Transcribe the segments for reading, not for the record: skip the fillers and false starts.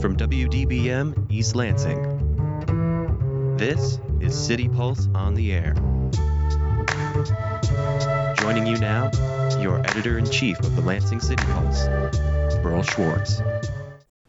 From WDBM East Lansing, this is City Pulse on the Air. Joining you now, your editor-in-chief of the Lansing City Pulse, Burl Schwartz.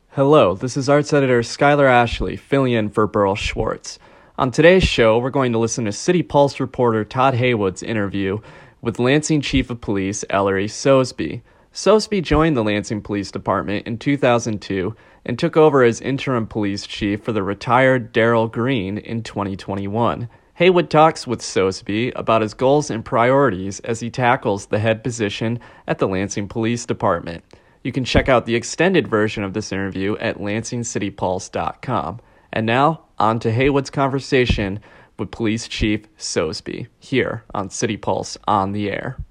Hello, this is arts editor Skylar Ashley, filling in for Burl Schwartz. On today's show, we're going to listen to City Pulse reporter Todd Haywood's interview with Lansing Chief of Police Ellery Sosby. Sosby joined the Lansing Police Department in 2002 and took over as interim police chief for the retired Daryl Green in 2021. Haywood talks with Sosby about his goals and priorities as he tackles the head position at the Lansing Police Department. You can check out the extended version of this interview at LansingCityPulse.com. And now, on to Haywood's conversation with Police Chief Sosby here on City Pulse on the Air.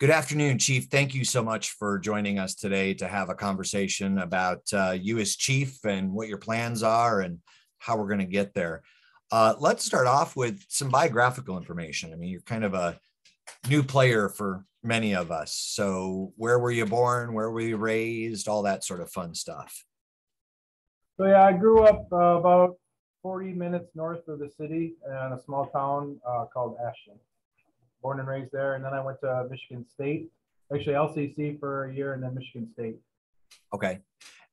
Good afternoon, Chief. Thank you so much for joining us today to have a conversation about you as Chief and what your plans are and how we're going to get there. Let's start off with some biographical information. I mean, you're kind of a new player for many of us. So where were you born? Where were you raised? All that sort of fun stuff. So yeah, I grew up about 40 minutes north of the city in a small town called Ashland. Born and raised there, and then I went to Michigan State, actually LCC for a year, and then Michigan State. Okay.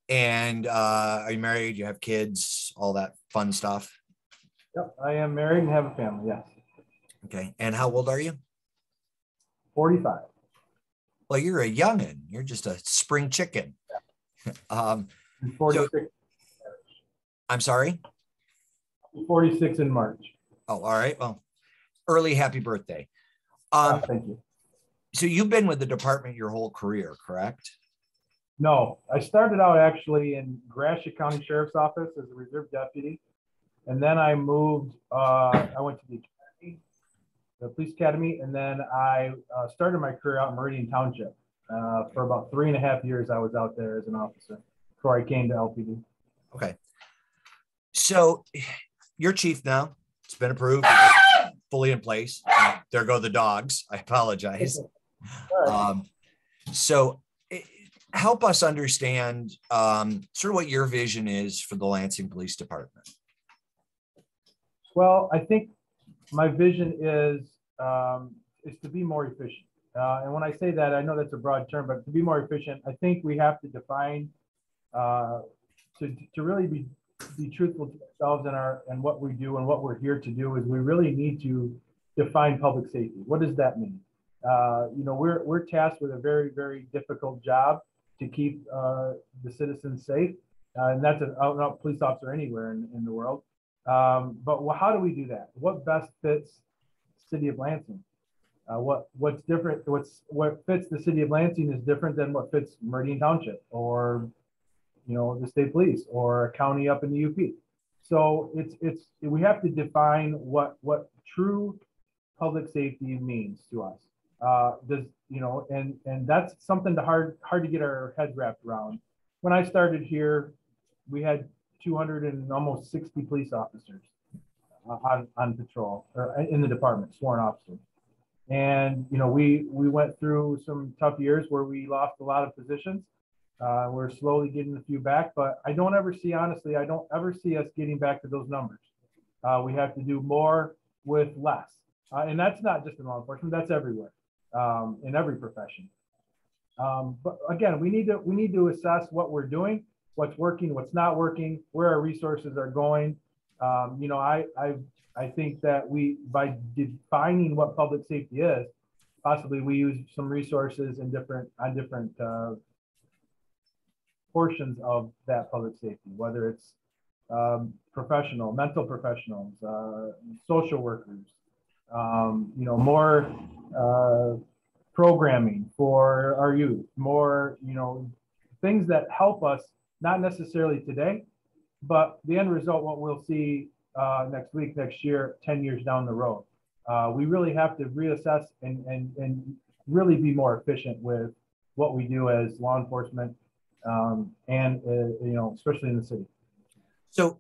And are you married? You have kids? All that fun stuff? Yep, I am married and have a family, yes. Okay. And how old are you? 45. Well, you're a youngin'. You're just a spring chicken. Yeah. 46. So, I'm sorry? 46 in March. Oh, all right. Well, early happy birthday. Thank you. So you've been with the department your whole career, correct? No, I started out actually in Gratiot County Sheriff's Office as a reserve deputy. And then I moved, I went to the academy, the police academy. And then I started my career out in Meridian Township. For about 3.5 years, I was out there as an officer before I came to LPD. Okay. So you're chief now. It's been approved. Fully in place. There go the dogs. I apologize. Help us understand sort of what your vision is for the Lansing Police Department. Well, I think my vision is to be more efficient. And when I say that, I know that's a broad term, but to be more efficient, I think we have to define to really be truthful to ourselves and what we do and what we're here to do is we really need to define public safety. What does that mean? We're tasked with a very, very difficult job to keep the citizens safe. And that's an out-and-out police officer anywhere in the world. But how do we do that? What best fits the city of Lansing? What's different? What fits the city of Lansing is different than what fits Meridian Township or the state police or a county up in the UP. So we have to define what true public safety means to us. And that's something hard to get our heads wrapped around. When I started here, we had 260 police officers on patrol or in the department, sworn officers. And we went through some tough years where we lost a lot of positions. We're slowly getting a few back, but I don't ever see us getting back to those numbers. We have to do more with less. And that's not just in law enforcement, that's everywhere, in every profession. But again, we need to assess what we're doing, what's working, what's not working, where our resources are going. I think that by defining what public safety is, possibly we use some resources on different portions of that public safety, whether it's mental professionals, social workers, more programming for our youth, more, things that help us, not necessarily today, but the end result, what we'll see next week, next year, 10 years down the road. We really have to reassess and really be more efficient with what we do as law enforcement, especially in the city. So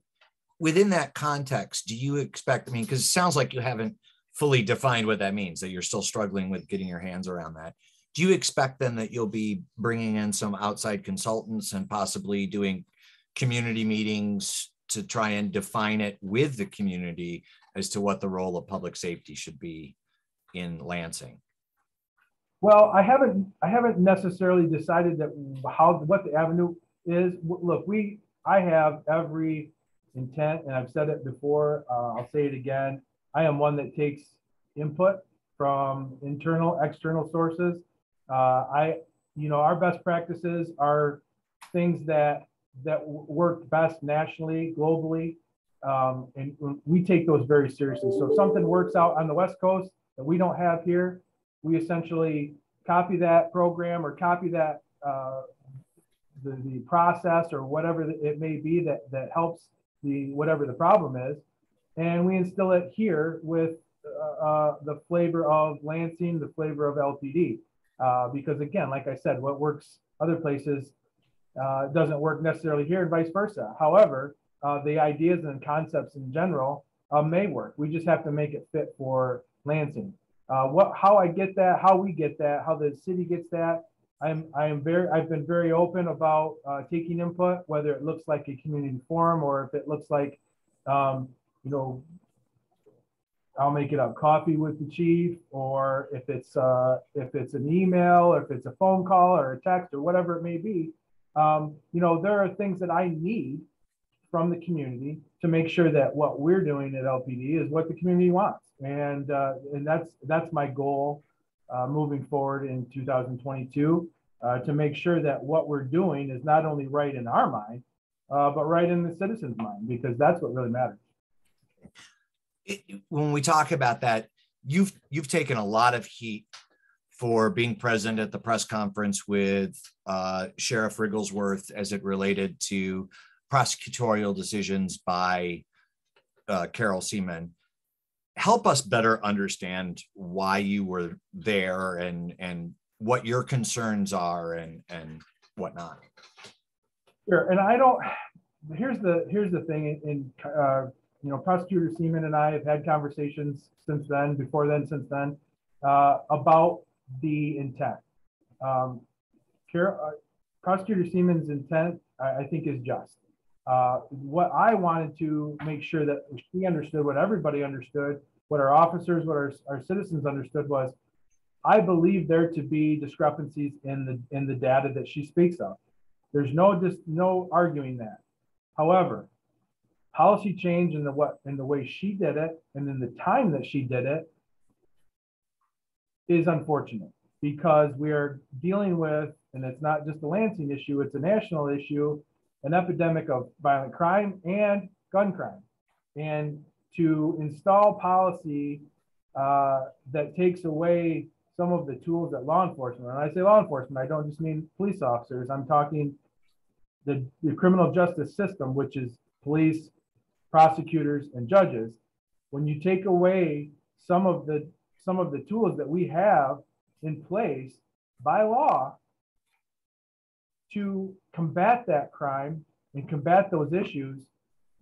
within that context, do you expect, because it sounds like you haven't fully defined what that means, that you're still struggling with getting your hands around that. Do you expect then that you'll be bringing in some outside consultants and possibly doing community meetings to try and define it with the community as to what the role of public safety should be in Lansing? Well, I haven't necessarily decided that what the avenue is. Look, I have every intent, and I've said it before, I'll say it again. I am one that takes input from internal, external sources. Our best practices are things that work best nationally, globally, and we take those very seriously. So if something works out on the West Coast that we don't have here, we essentially copy that program or copy that the process or whatever it may be that helps whatever the problem is, and we instill it here with the flavor of Lansing, the flavor of LPD, because again, like I said, what works other places doesn't work necessarily here, and vice versa. However, the ideas and concepts in general may work. We just have to make it fit for Lansing. How I get that, how we get that, how the city gets that. I've been very open about taking input, whether it looks like a community forum or if it looks like, I'll make it up, coffee with the chief, or if it's an email, or if it's a phone call or a text or whatever it may be. There are things that I need from the community to make sure that what we're doing at LPD is what the community wants. And that's my goal moving forward in 2022, to make sure that what we're doing is not only right in our mind, but right in the citizens' mind, because that's what really matters. When we talk about that, you've taken a lot of heat for being present at the press conference with Sheriff Rigglesworth as it related to prosecutorial decisions by Carol Seaman. Help us better understand why you were there and what your concerns are and whatnot. Sure, and here's the thing, Prosecutor Seaman and I have had conversations since then, about the intent. Prosecutor Seaman's intent, I think, is just. What I wanted to make sure that she understood, what everybody understood, what our officers, what our citizens understood was, I believe there to be discrepancies in the data that she speaks of. There's no arguing that. However, policy change in the way she did it and in the time that she did it is unfortunate, because we are dealing with, and it's not just a Lansing issue, it's a national issue, an epidemic of violent crime and gun crime. And to install policy that takes away some of the tools that law enforcement, and I say law enforcement, I don't just mean police officers, I'm talking the criminal justice system, which is police, prosecutors, and judges. When you take away some of the tools that we have in place by law to combat that crime and combat those issues,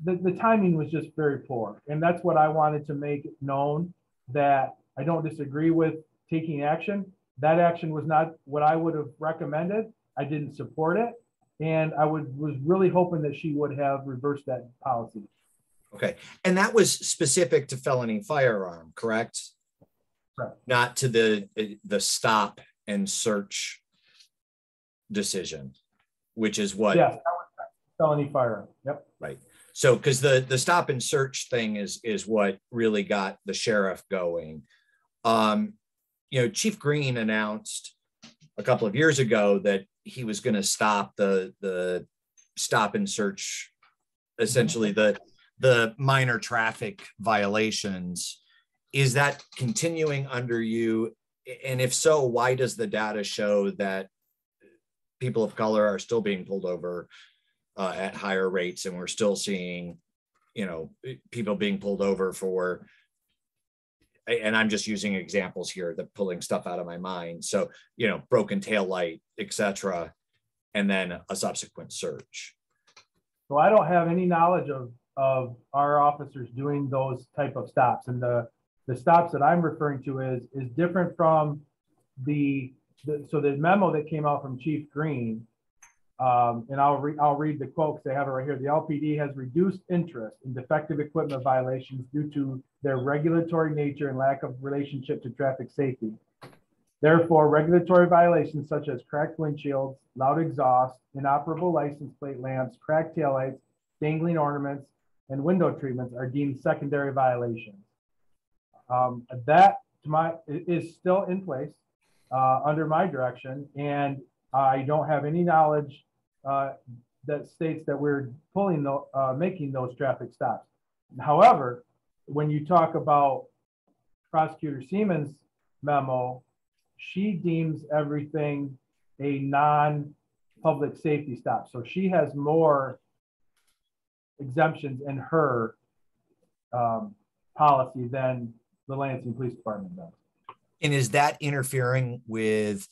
the timing was just very poor. And that's what I wanted to make known, that I don't disagree with taking action. That action was not what I would have recommended. I didn't support it. And I was really hoping that she would have reversed that policy. Okay, and that was specific to felony firearm, correct? Right. Not to the stop and search decision, which is what? Yes, that was felony firearm. Yep. Right. So, because the stop and search thing is what really got the sheriff going. Chief Green announced a couple of years ago that he was going to stop the stop and search, essentially the minor traffic violations. Is that continuing under you? And if so, why does the data show that people of color are still being pulled over at higher rates, and we're still seeing, people being pulled over for, and I'm just using examples here that pulling stuff out of my mind. So, broken taillight, et cetera, and then a subsequent search. So I don't have any knowledge of our officers doing those type of stops. And the stops that I'm referring to is different from the memo that came out from Chief Green And I'll read the quote, because they have it right here. The LPD has reduced interest in defective equipment violations due to their regulatory nature and lack of relationship to traffic safety. Therefore, regulatory violations such as cracked windshields, loud exhaust, inoperable license plate lamps, cracked taillights, dangling ornaments, and window treatments are deemed secondary violations. That to my, is still in place under my direction, and I don't have any knowledge that states that we're pulling the, making those traffic stops. However, when you talk about Prosecutor Seaman's memo, she deems everything a non-public safety stop. So she has more exemptions in her policy than the Lansing Police Department does. And is that interfering with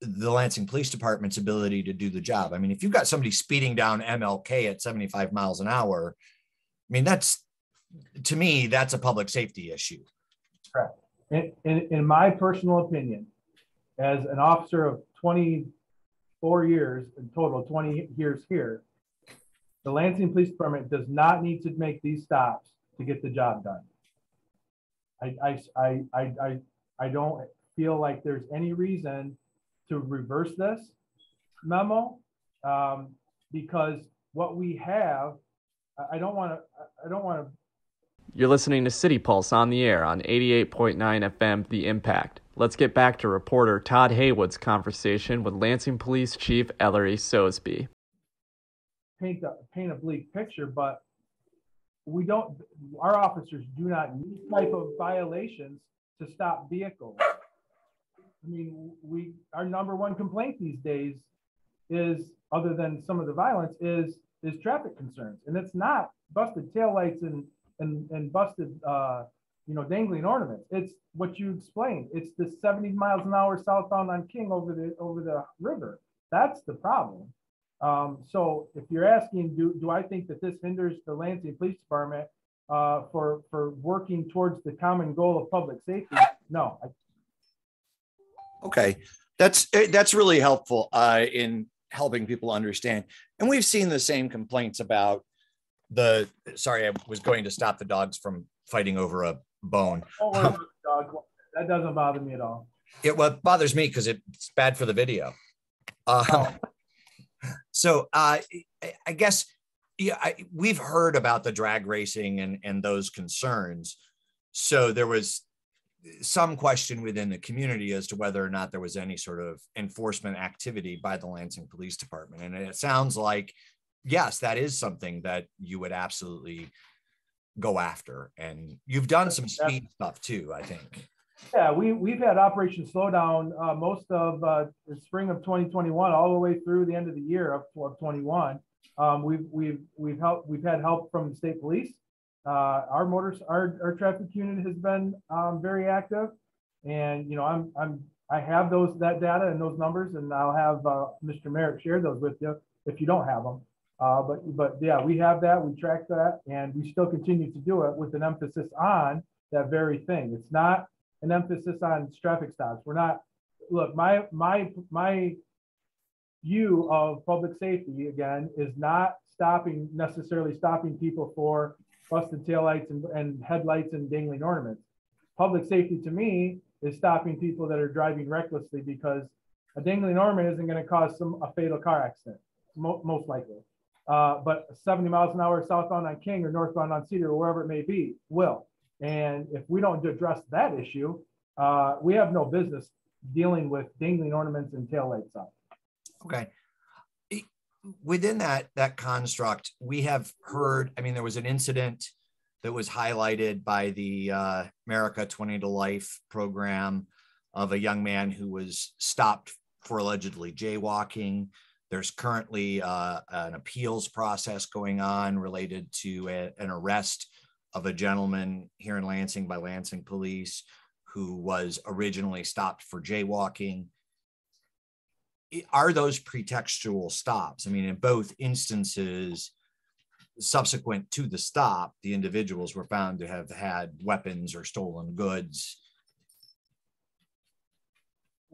the Lansing Police Department's ability to do the job? I mean, if you've got somebody speeding down MLK at 75 miles an hour, I mean, that's, to me, that's a public safety issue. Correct. In my personal opinion, as an officer of 24 years in total, 20 years here, the Lansing Police Department does not need to make these stops to get the job done. I don't feel like there's any reason to reverse this memo because what we have, I don't want to. You're listening to City Pulse on the air on 88.9 FM, The Impact. Let's get back to reporter Todd Haywood's conversation with Lansing Police Chief Ellery Sosby. Paint a bleak picture, but we don't. Our officers do not need type of violations to stop vehicles. I mean, our number one complaint these days is, other than some of the violence, is traffic concerns, and it's not busted taillights and busted dangling ornaments. It's what you explained. It's the 70 miles an hour southbound on King over the river. That's the problem. So if you're asking, do I think that this hinders the Lansing Police Department for working towards the common goal of public safety? No. Okay, that's really helpful in helping people understand. And we've seen the same complaints about the. Sorry, I was going to stop the dogs from fighting over a bone. Don't worry about the dog. That doesn't bother me at all. It bothers me because it's bad for the video. So I guess we've heard about the drag racing and those concerns. So there was some question within the community as to whether or not there was any sort of enforcement activity by the Lansing Police Department. And it sounds like, yes, that is something that you would absolutely go after. And you've done some speed stuff too, I think. Yeah, we've had Operation Slowdown most of the spring of 2021, all the way through the end of the year of 21. We've had help from the state police. Our traffic unit has been very active, and I have that data and those numbers, and I'll have Mr. Merrick share those with you if you don't have them. But yeah, we have that, we track that, and we still continue to do it with an emphasis on that very thing. It's not an emphasis on traffic stops. We're not, look, my view of public safety, again, is not necessarily stopping people for busted taillights and headlights and dangling ornaments. Public safety to me is stopping people that are driving recklessly, because a dangling ornament isn't going to cause a fatal car accident, most likely. But 70 miles an hour southbound on King or northbound on Cedar or wherever it may be will. And if we don't address that issue, we have no business dealing with dangling ornaments and taillights on. Okay. Within that construct, we have heard, I mean, there was an incident that was highlighted by the America 20 to Life program of a young man who was stopped for allegedly jaywalking. There's currently an appeals process going on related to an arrest of a gentleman here in Lansing by Lansing police who was originally stopped for jaywalking. Are those pretextual stops? I mean, in both instances, subsequent to the stop, the individuals were found to have had weapons or stolen goods.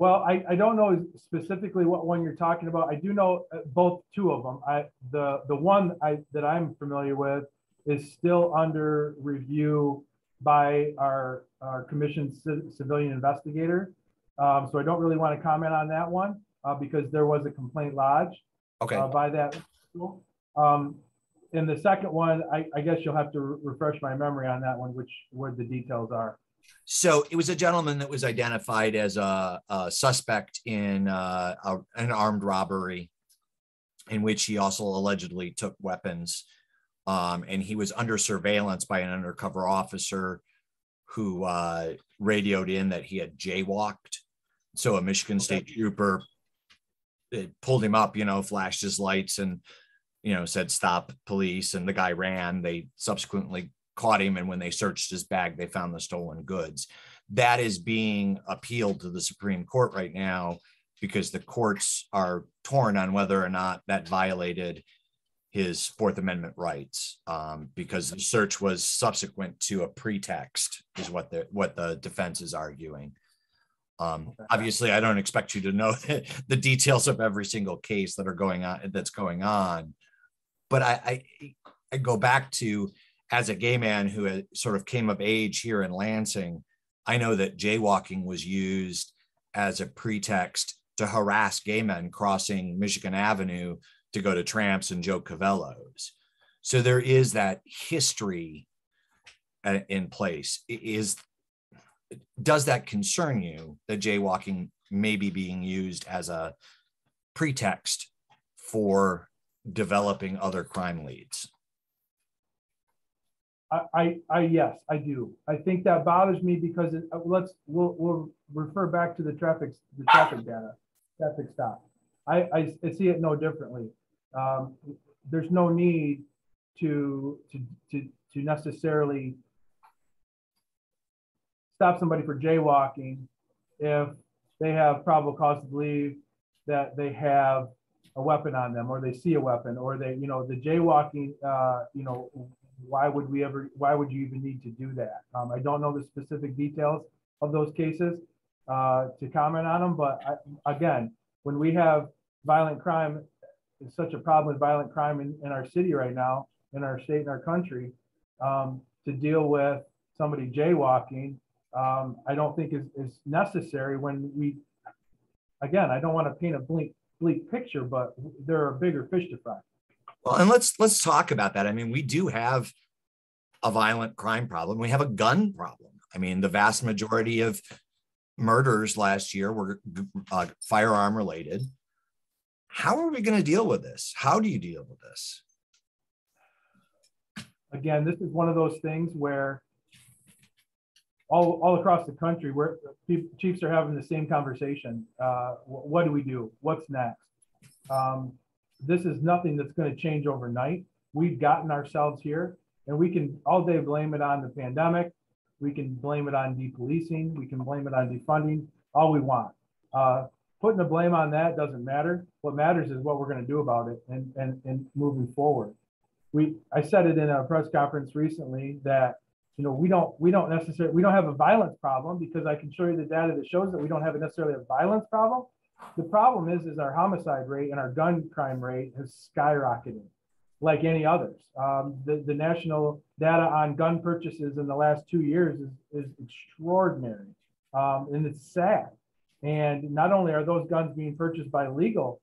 Well, I don't know specifically what one you're talking about. I do know both two of them. The one that I'm familiar with is still under review by our commissioned civilian investigator. So I don't really want to comment on that one because there was a complaint lodged by that. And the second one, I guess you'll have to refresh my memory on that one, where the details are. So it was a gentleman that was identified as a suspect in an armed robbery in which he also allegedly took weapons. And he was under surveillance by an undercover officer who radioed in that he had jaywalked. So a Michigan State trooper pulled him up, flashed his lights and, said, "Stop, police." And the guy ran. They subsequently caught him. And when they searched his bag, they found the stolen goods. That is being appealed to the Supreme Court right now because the courts are torn on whether or not that violated his Fourth Amendment rights, because the search was subsequent to a pretext, is what the defense is arguing. Obviously, I don't expect you to know the details of every single case that are going on. But I go back to, as a gay man who sort of came of age here in Lansing, I know that jaywalking was used as a pretext to harass gay men crossing Michigan Avenue to go to Tramps and Joe Covello's. So there is that history in place. Does that concern you, that jaywalking may be being used as a pretext for developing other crime leads? Yes, I do. I think that bothers me because we'll refer back to the traffic data, traffic stop. I see it no differently. There's no need to necessarily stop somebody for jaywalking if they have probable cause to believe that they have a weapon on them, or they see a weapon, or they, the jaywalking, why would you even need to do that? I don't know the specific details of those cases to comment on them, but again, when we have violent crime, it's such a problem with violent crime in our city right now, in our state, in our country, to deal with somebody jaywalking, I don't think is necessary when we, again, I don't want to paint a bleak picture, but there are bigger fish to fry. Well, and let's talk about that. I mean, we do have a violent crime problem. We have a gun problem. I mean, the vast majority of murders last year were firearm related. How are we going to deal with this? How do you deal with this? Again, this is one of those things where all across the country, where chiefs are having the same conversation. What do we do? What's next? This is nothing that's going to change overnight. We've gotten ourselves here, and we can all day blame it on the pandemic. We can blame it on depolicing. We can blame it on defunding, all we want. Putting the blame on that doesn't matter. What matters is what we're going to do about it and moving forward. I said it in a press conference recently that we don't have a violence problem, because I can show you the data that shows that we don't have necessarily a violence problem. The problem is our homicide rate and our gun crime rate has skyrocketed like any others. The national data on gun purchases in the last 2 years is extraordinary, and it's sad. And not only are those guns being purchased by legal.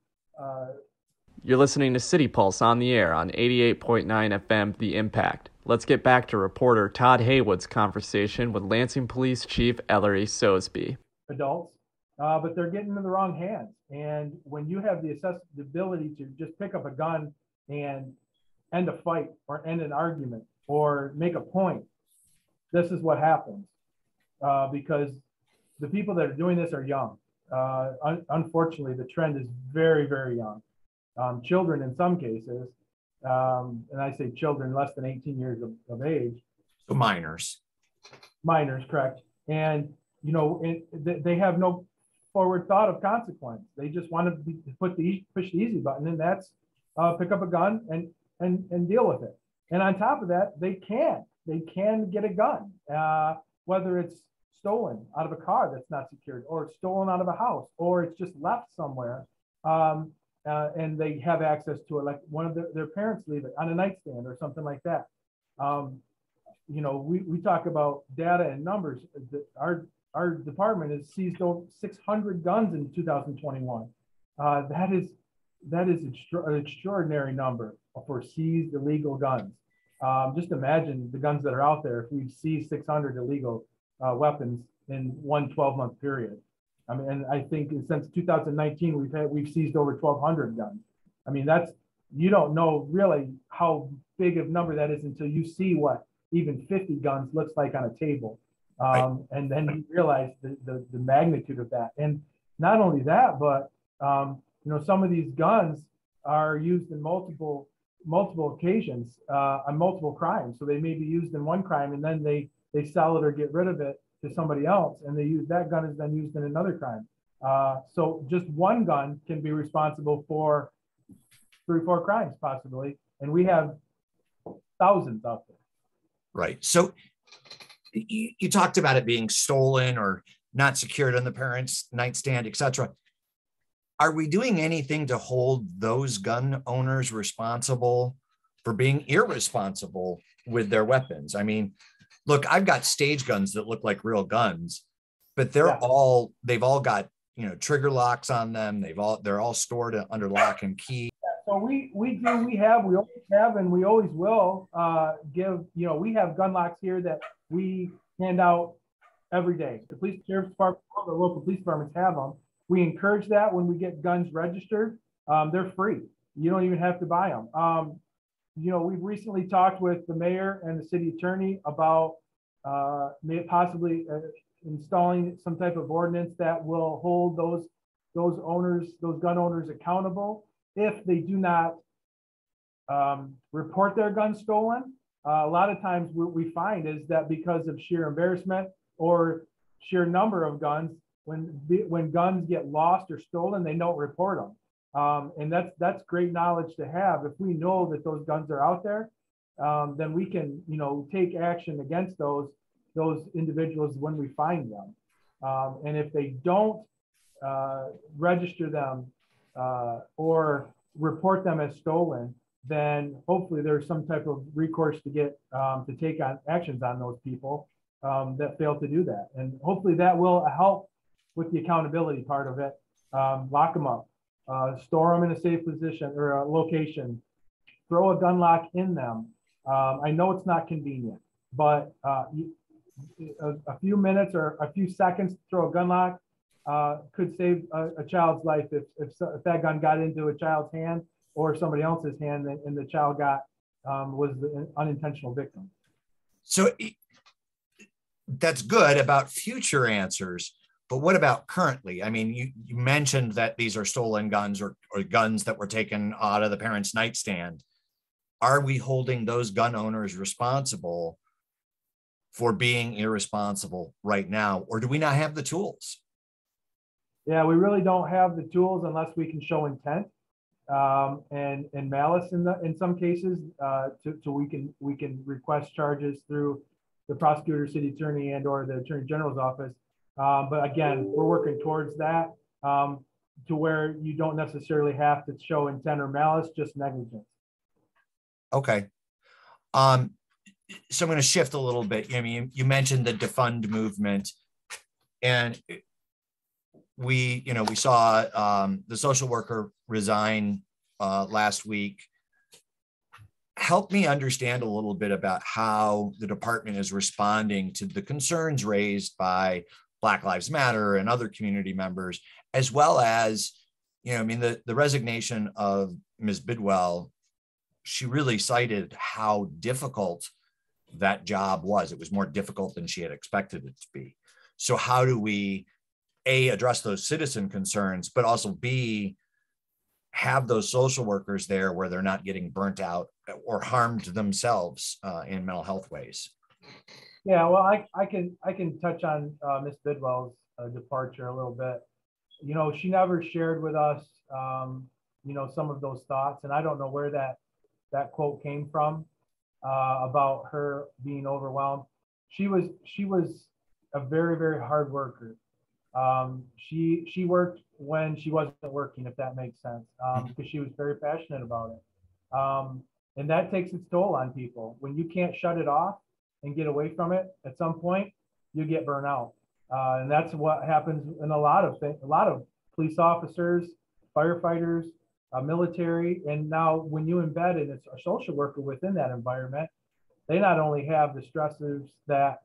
You're listening to City Pulse on the air on 88.9 FM, The Impact. Let's get back to reporter Todd Haywood's conversation with Lansing Police Chief Ellery Sosby. Adults. But they're getting into the wrong hands. And when you have the accessibility to just pick up a gun and end a fight or end an argument or make a point, this is what happens. Because the people that are doing this are young. Unfortunately, the trend is very, very young. Children in some cases, and I say children less than 18 years of age. So minors. Minors, correct. And, they have no forward thought of consequence. They just want to push the easy button, and that's pick up a gun and deal with it. And on top of that, they can get a gun, whether it's stolen out of a car that's not secured, or it's stolen out of a house, or it's just left somewhere, and they have access to it, like one of their parents leave it on a nightstand or something like that. You know, we talk about data and numbers. Our department has seized over 600 guns in 2021. That is an extraordinary number for seized illegal guns. Just imagine the guns that are out there if we've seized 600 illegal weapons in one 12-month period. I mean, and I think since 2019, we've seized over 1,200 guns. I mean, you don't know really how big of a number that is until you see what even 50 guns looks like on a table. And then you realize the magnitude of that. And not only that, but you know, some of these guns are used in multiple occasions on multiple crimes. So they may be used in one crime and then they sell it or get rid of it to somebody else, and they use that gun is then used in another crime. So just one gun can be responsible for 3 or 4 crimes possibly, and we have thousands out there. Right. So you talked about it being stolen or not secured on the parents' nightstand, et cetera. Are we doing anything to hold those gun owners responsible for being irresponsible with their weapons? I mean, look, I've got stage guns that look like real guns, but they've all got, you know, trigger locks on them. They're all stored under lock and key. So we always have, and we always will give, you know, we have gun locks here that we hand out every day. The police, sheriff's department, all the local police departments have them. We encourage that when we get guns registered. They're free. You don't even have to buy them. You know, we've recently talked with the mayor and the city attorney about possibly installing some type of ordinance that will hold those gun owners accountable if they do not report their gun stolen. A lot of times what we find is that because of sheer embarrassment or sheer number of guns, when guns get lost or stolen, they don't report them. And that's great knowledge to have. If we know that those guns are out there, then we can, you know, take action against those individuals when we find them. And if they don't register them or report them as stolen, then hopefully there's some type of recourse to get to take on actions on those people that fail to do that. And hopefully that will help with the accountability part of it. Lock them up, store them in a safe position or a location, throw a gun lock in them. I know it's not convenient, but a few minutes or a few seconds to throw a gun lock could save a child's life if that gun got into a child's hand or somebody else's hand, and the child was the unintentional victim. So that's good about future answers, but what about currently? I mean, you mentioned that these are stolen guns or guns that were taken out of the parents' nightstand. Are we holding those gun owners responsible for being irresponsible right now, or do we not have the tools? Yeah, we really don't have the tools unless we can show intent and malice in some cases. So we can request charges through the prosecutor, city attorney, and or the attorney general's office. But again, we're working towards that to where you don't necessarily have to show intent or malice, just negligence. Okay. So I'm going to shift a little bit. I mean, you mentioned the defund movement, and we saw the social worker resign last week. Help me understand a little bit about how the department is responding to the concerns raised by Black Lives Matter and other community members, as well as, you know, I mean, the resignation of Ms. Bidwell, she really cited how difficult that job was. It was more difficult than she had expected it to be. So how do we, A, address those citizen concerns, but also B, have those social workers there where they're not getting burnt out or harmed themselves in mental health ways? Yeah, well, I can touch on Ms. Bidwell's departure a little bit. You know, she never shared with us, you know, some of those thoughts, and I don't know where that quote came from about her being overwhelmed. She was a very, very hard worker. She worked when she wasn't working, if that makes sense, because she was very passionate about it. And that takes its toll on people. When you can't shut it off and get away from it, at some point, you get burnt out. And that's what happens in a lot of police officers, firefighters, military. And now when you embed it, it's a social worker within that environment, they not only have the stressors that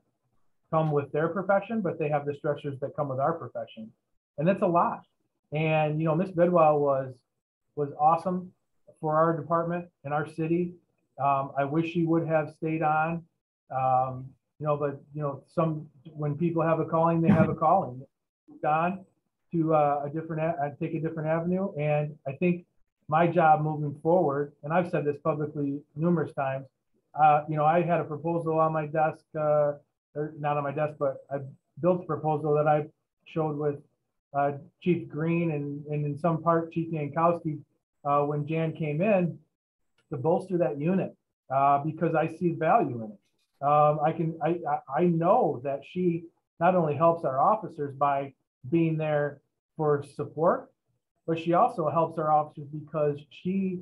come with their profession, but they have the stressors that come with our profession. And that's a lot. And, you know, Ms. Bidwell was awesome for our department and our city. I wish she would have stayed on, you know, but, you know, when people have a calling, they have a calling. Moved on to take a different avenue. And I think my job moving forward, and I've said this publicly numerous times, you know, I had a proposal on my desk, not on my desk, but I built a proposal that I showed with Chief Green and in some part Chief Yankowski when Jan came in to bolster that unit because I see value in it. I know that she not only helps our officers by being there for support, but she also helps our officers because she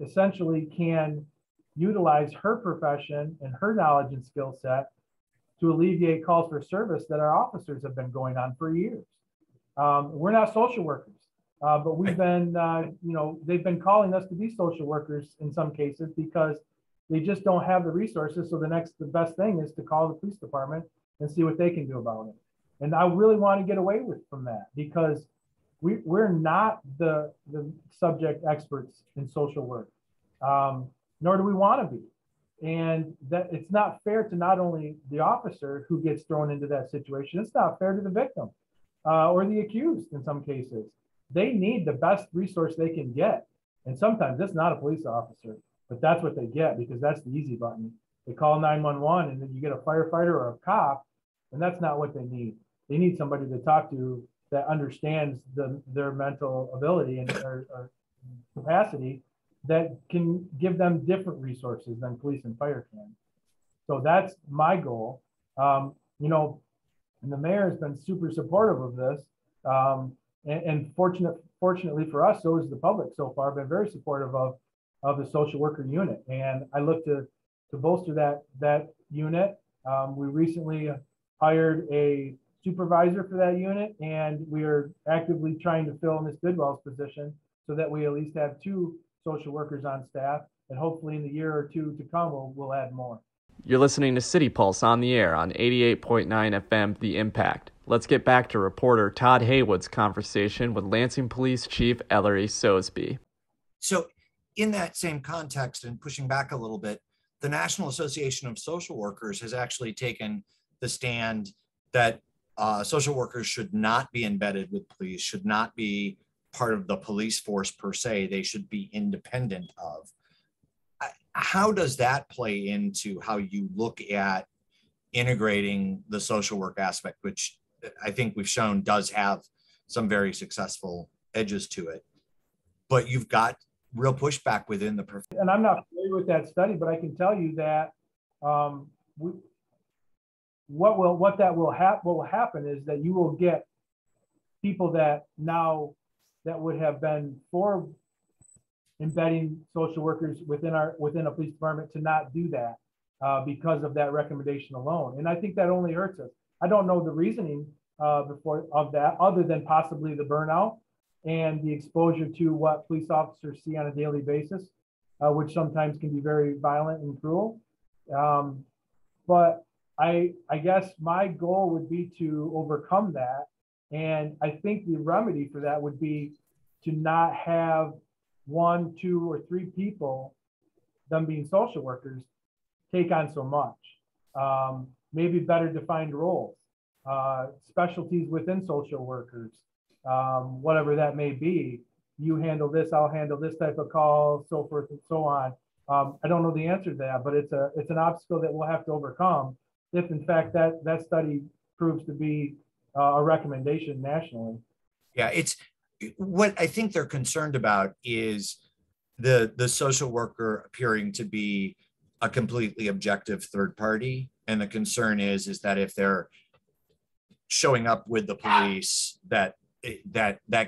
essentially can utilize her profession and her knowledge and skill set to alleviate calls for service that our officers have been going on for years. We're not social workers, but we've been, you know, they've been calling us to be social workers in some cases because they just don't have the resources. So the best thing is to call the police department and see what they can do about it. And I really want to get away from that because we're not the subject experts in social work, nor do we want to be. And that it's not fair to not only the officer who gets thrown into that situation, it's not fair to the victim or the accused in some cases. They need the best resource they can get. And sometimes it's not a police officer, but that's what they get because that's the easy button. They call 911 and then you get a firefighter or a cop, and that's not what they need. They need somebody to talk to that understands their mental ability and or capacity that can give them different resources than police and fire can. So that's my goal. You know, and the mayor has been super supportive of this. And fortunately for us, so is the public so far, been very supportive of the social worker unit. And I look to bolster that unit. We recently hired a supervisor for that unit, and we are actively trying to fill Ms. Bidwell's position so that we at least have two social workers on staff, and hopefully in the year or two to come, we'll add more. You're listening to City Pulse on the air on 88.9 FM, The Impact. Let's get back to reporter Todd Haywood's conversation with Lansing Police Chief Ellery Sosby. So in that same context and pushing back a little bit, the National Association of Social Workers has actually taken the stand that social workers should not be embedded with police, should not be part of the police force per se, they should be independent of. How does that play into how you look at integrating the social work aspect, which I think we've shown does have some very successful edges to it, but you've got real pushback within the profession. And I'm not familiar with that study, but I can tell you that what will happen is that you will get people that now that would have been for embedding social workers within a police department to not do that because of that recommendation alone. And I think that only hurts us. I don't know the reasoning of that other than possibly the burnout and the exposure to what police officers see on a daily basis, which sometimes can be very violent and cruel. But I guess my goal would be to overcome that. And I think the remedy for that would be to not have one, two, or three people, them being social workers, take on so much. Maybe better defined roles, specialties within social workers, whatever that may be. You handle this, I'll handle this type of call, so forth and so on. I don't know the answer to that, but it's an obstacle that we'll have to overcome if, in fact, that study proves to be a recommendation nationally. Yeah, it's what I think they're concerned about is the social worker appearing to be a completely objective third party. And the concern is that if they're showing up with the police, that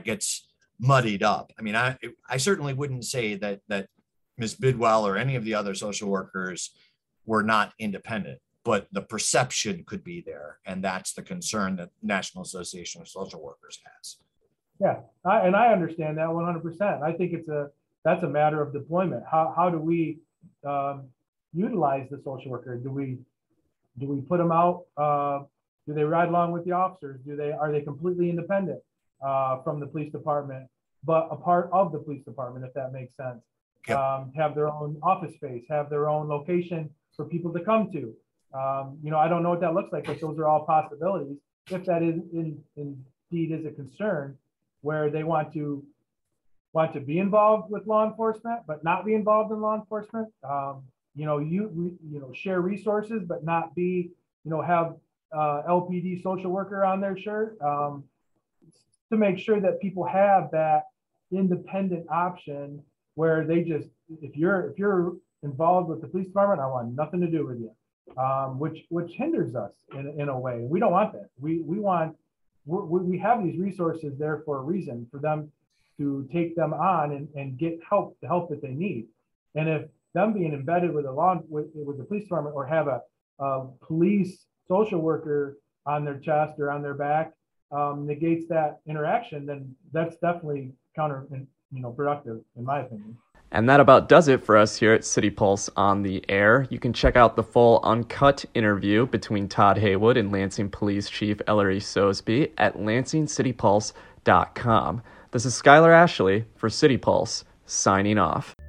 gets muddied up. I mean, I certainly wouldn't say that Ms. Bidwell or any of the other social workers were not independent, but the perception could be there. And that's the concern that National Association of Social Workers has. Yeah, and I understand that 100%. I think that's a matter of deployment. How do we utilize the social worker? Do we put them out? Do they ride along with the officers? Are they completely independent from the police department, but a part of the police department, if that makes sense? Yep. Have their own office space, have their own location for people to come to. I don't know what that looks like, but those are all possibilities. If that is indeed is a concern, where they want to be involved with law enforcement, but not be involved in law enforcement. Share resources, but not be, have LPD social worker on their shirt, to make sure that people have that independent option where they just, if you're involved with the police department, I want nothing to do with you, which hinders us in a way. We don't want that. We have these resources there for a reason, for them to take them on and get the help that they need. And if them being embedded with the police department, or have a police social worker on their chest or on their back, negates that interaction, then that's definitely counterproductive, in my opinion. And that about does it for us here at City Pulse on the Air. You can check out the full uncut interview between Todd Haywood and Lansing Police Chief Ellery Sosby at LansingCityPulse.com. This is Skylar Ashley for City Pulse, signing off.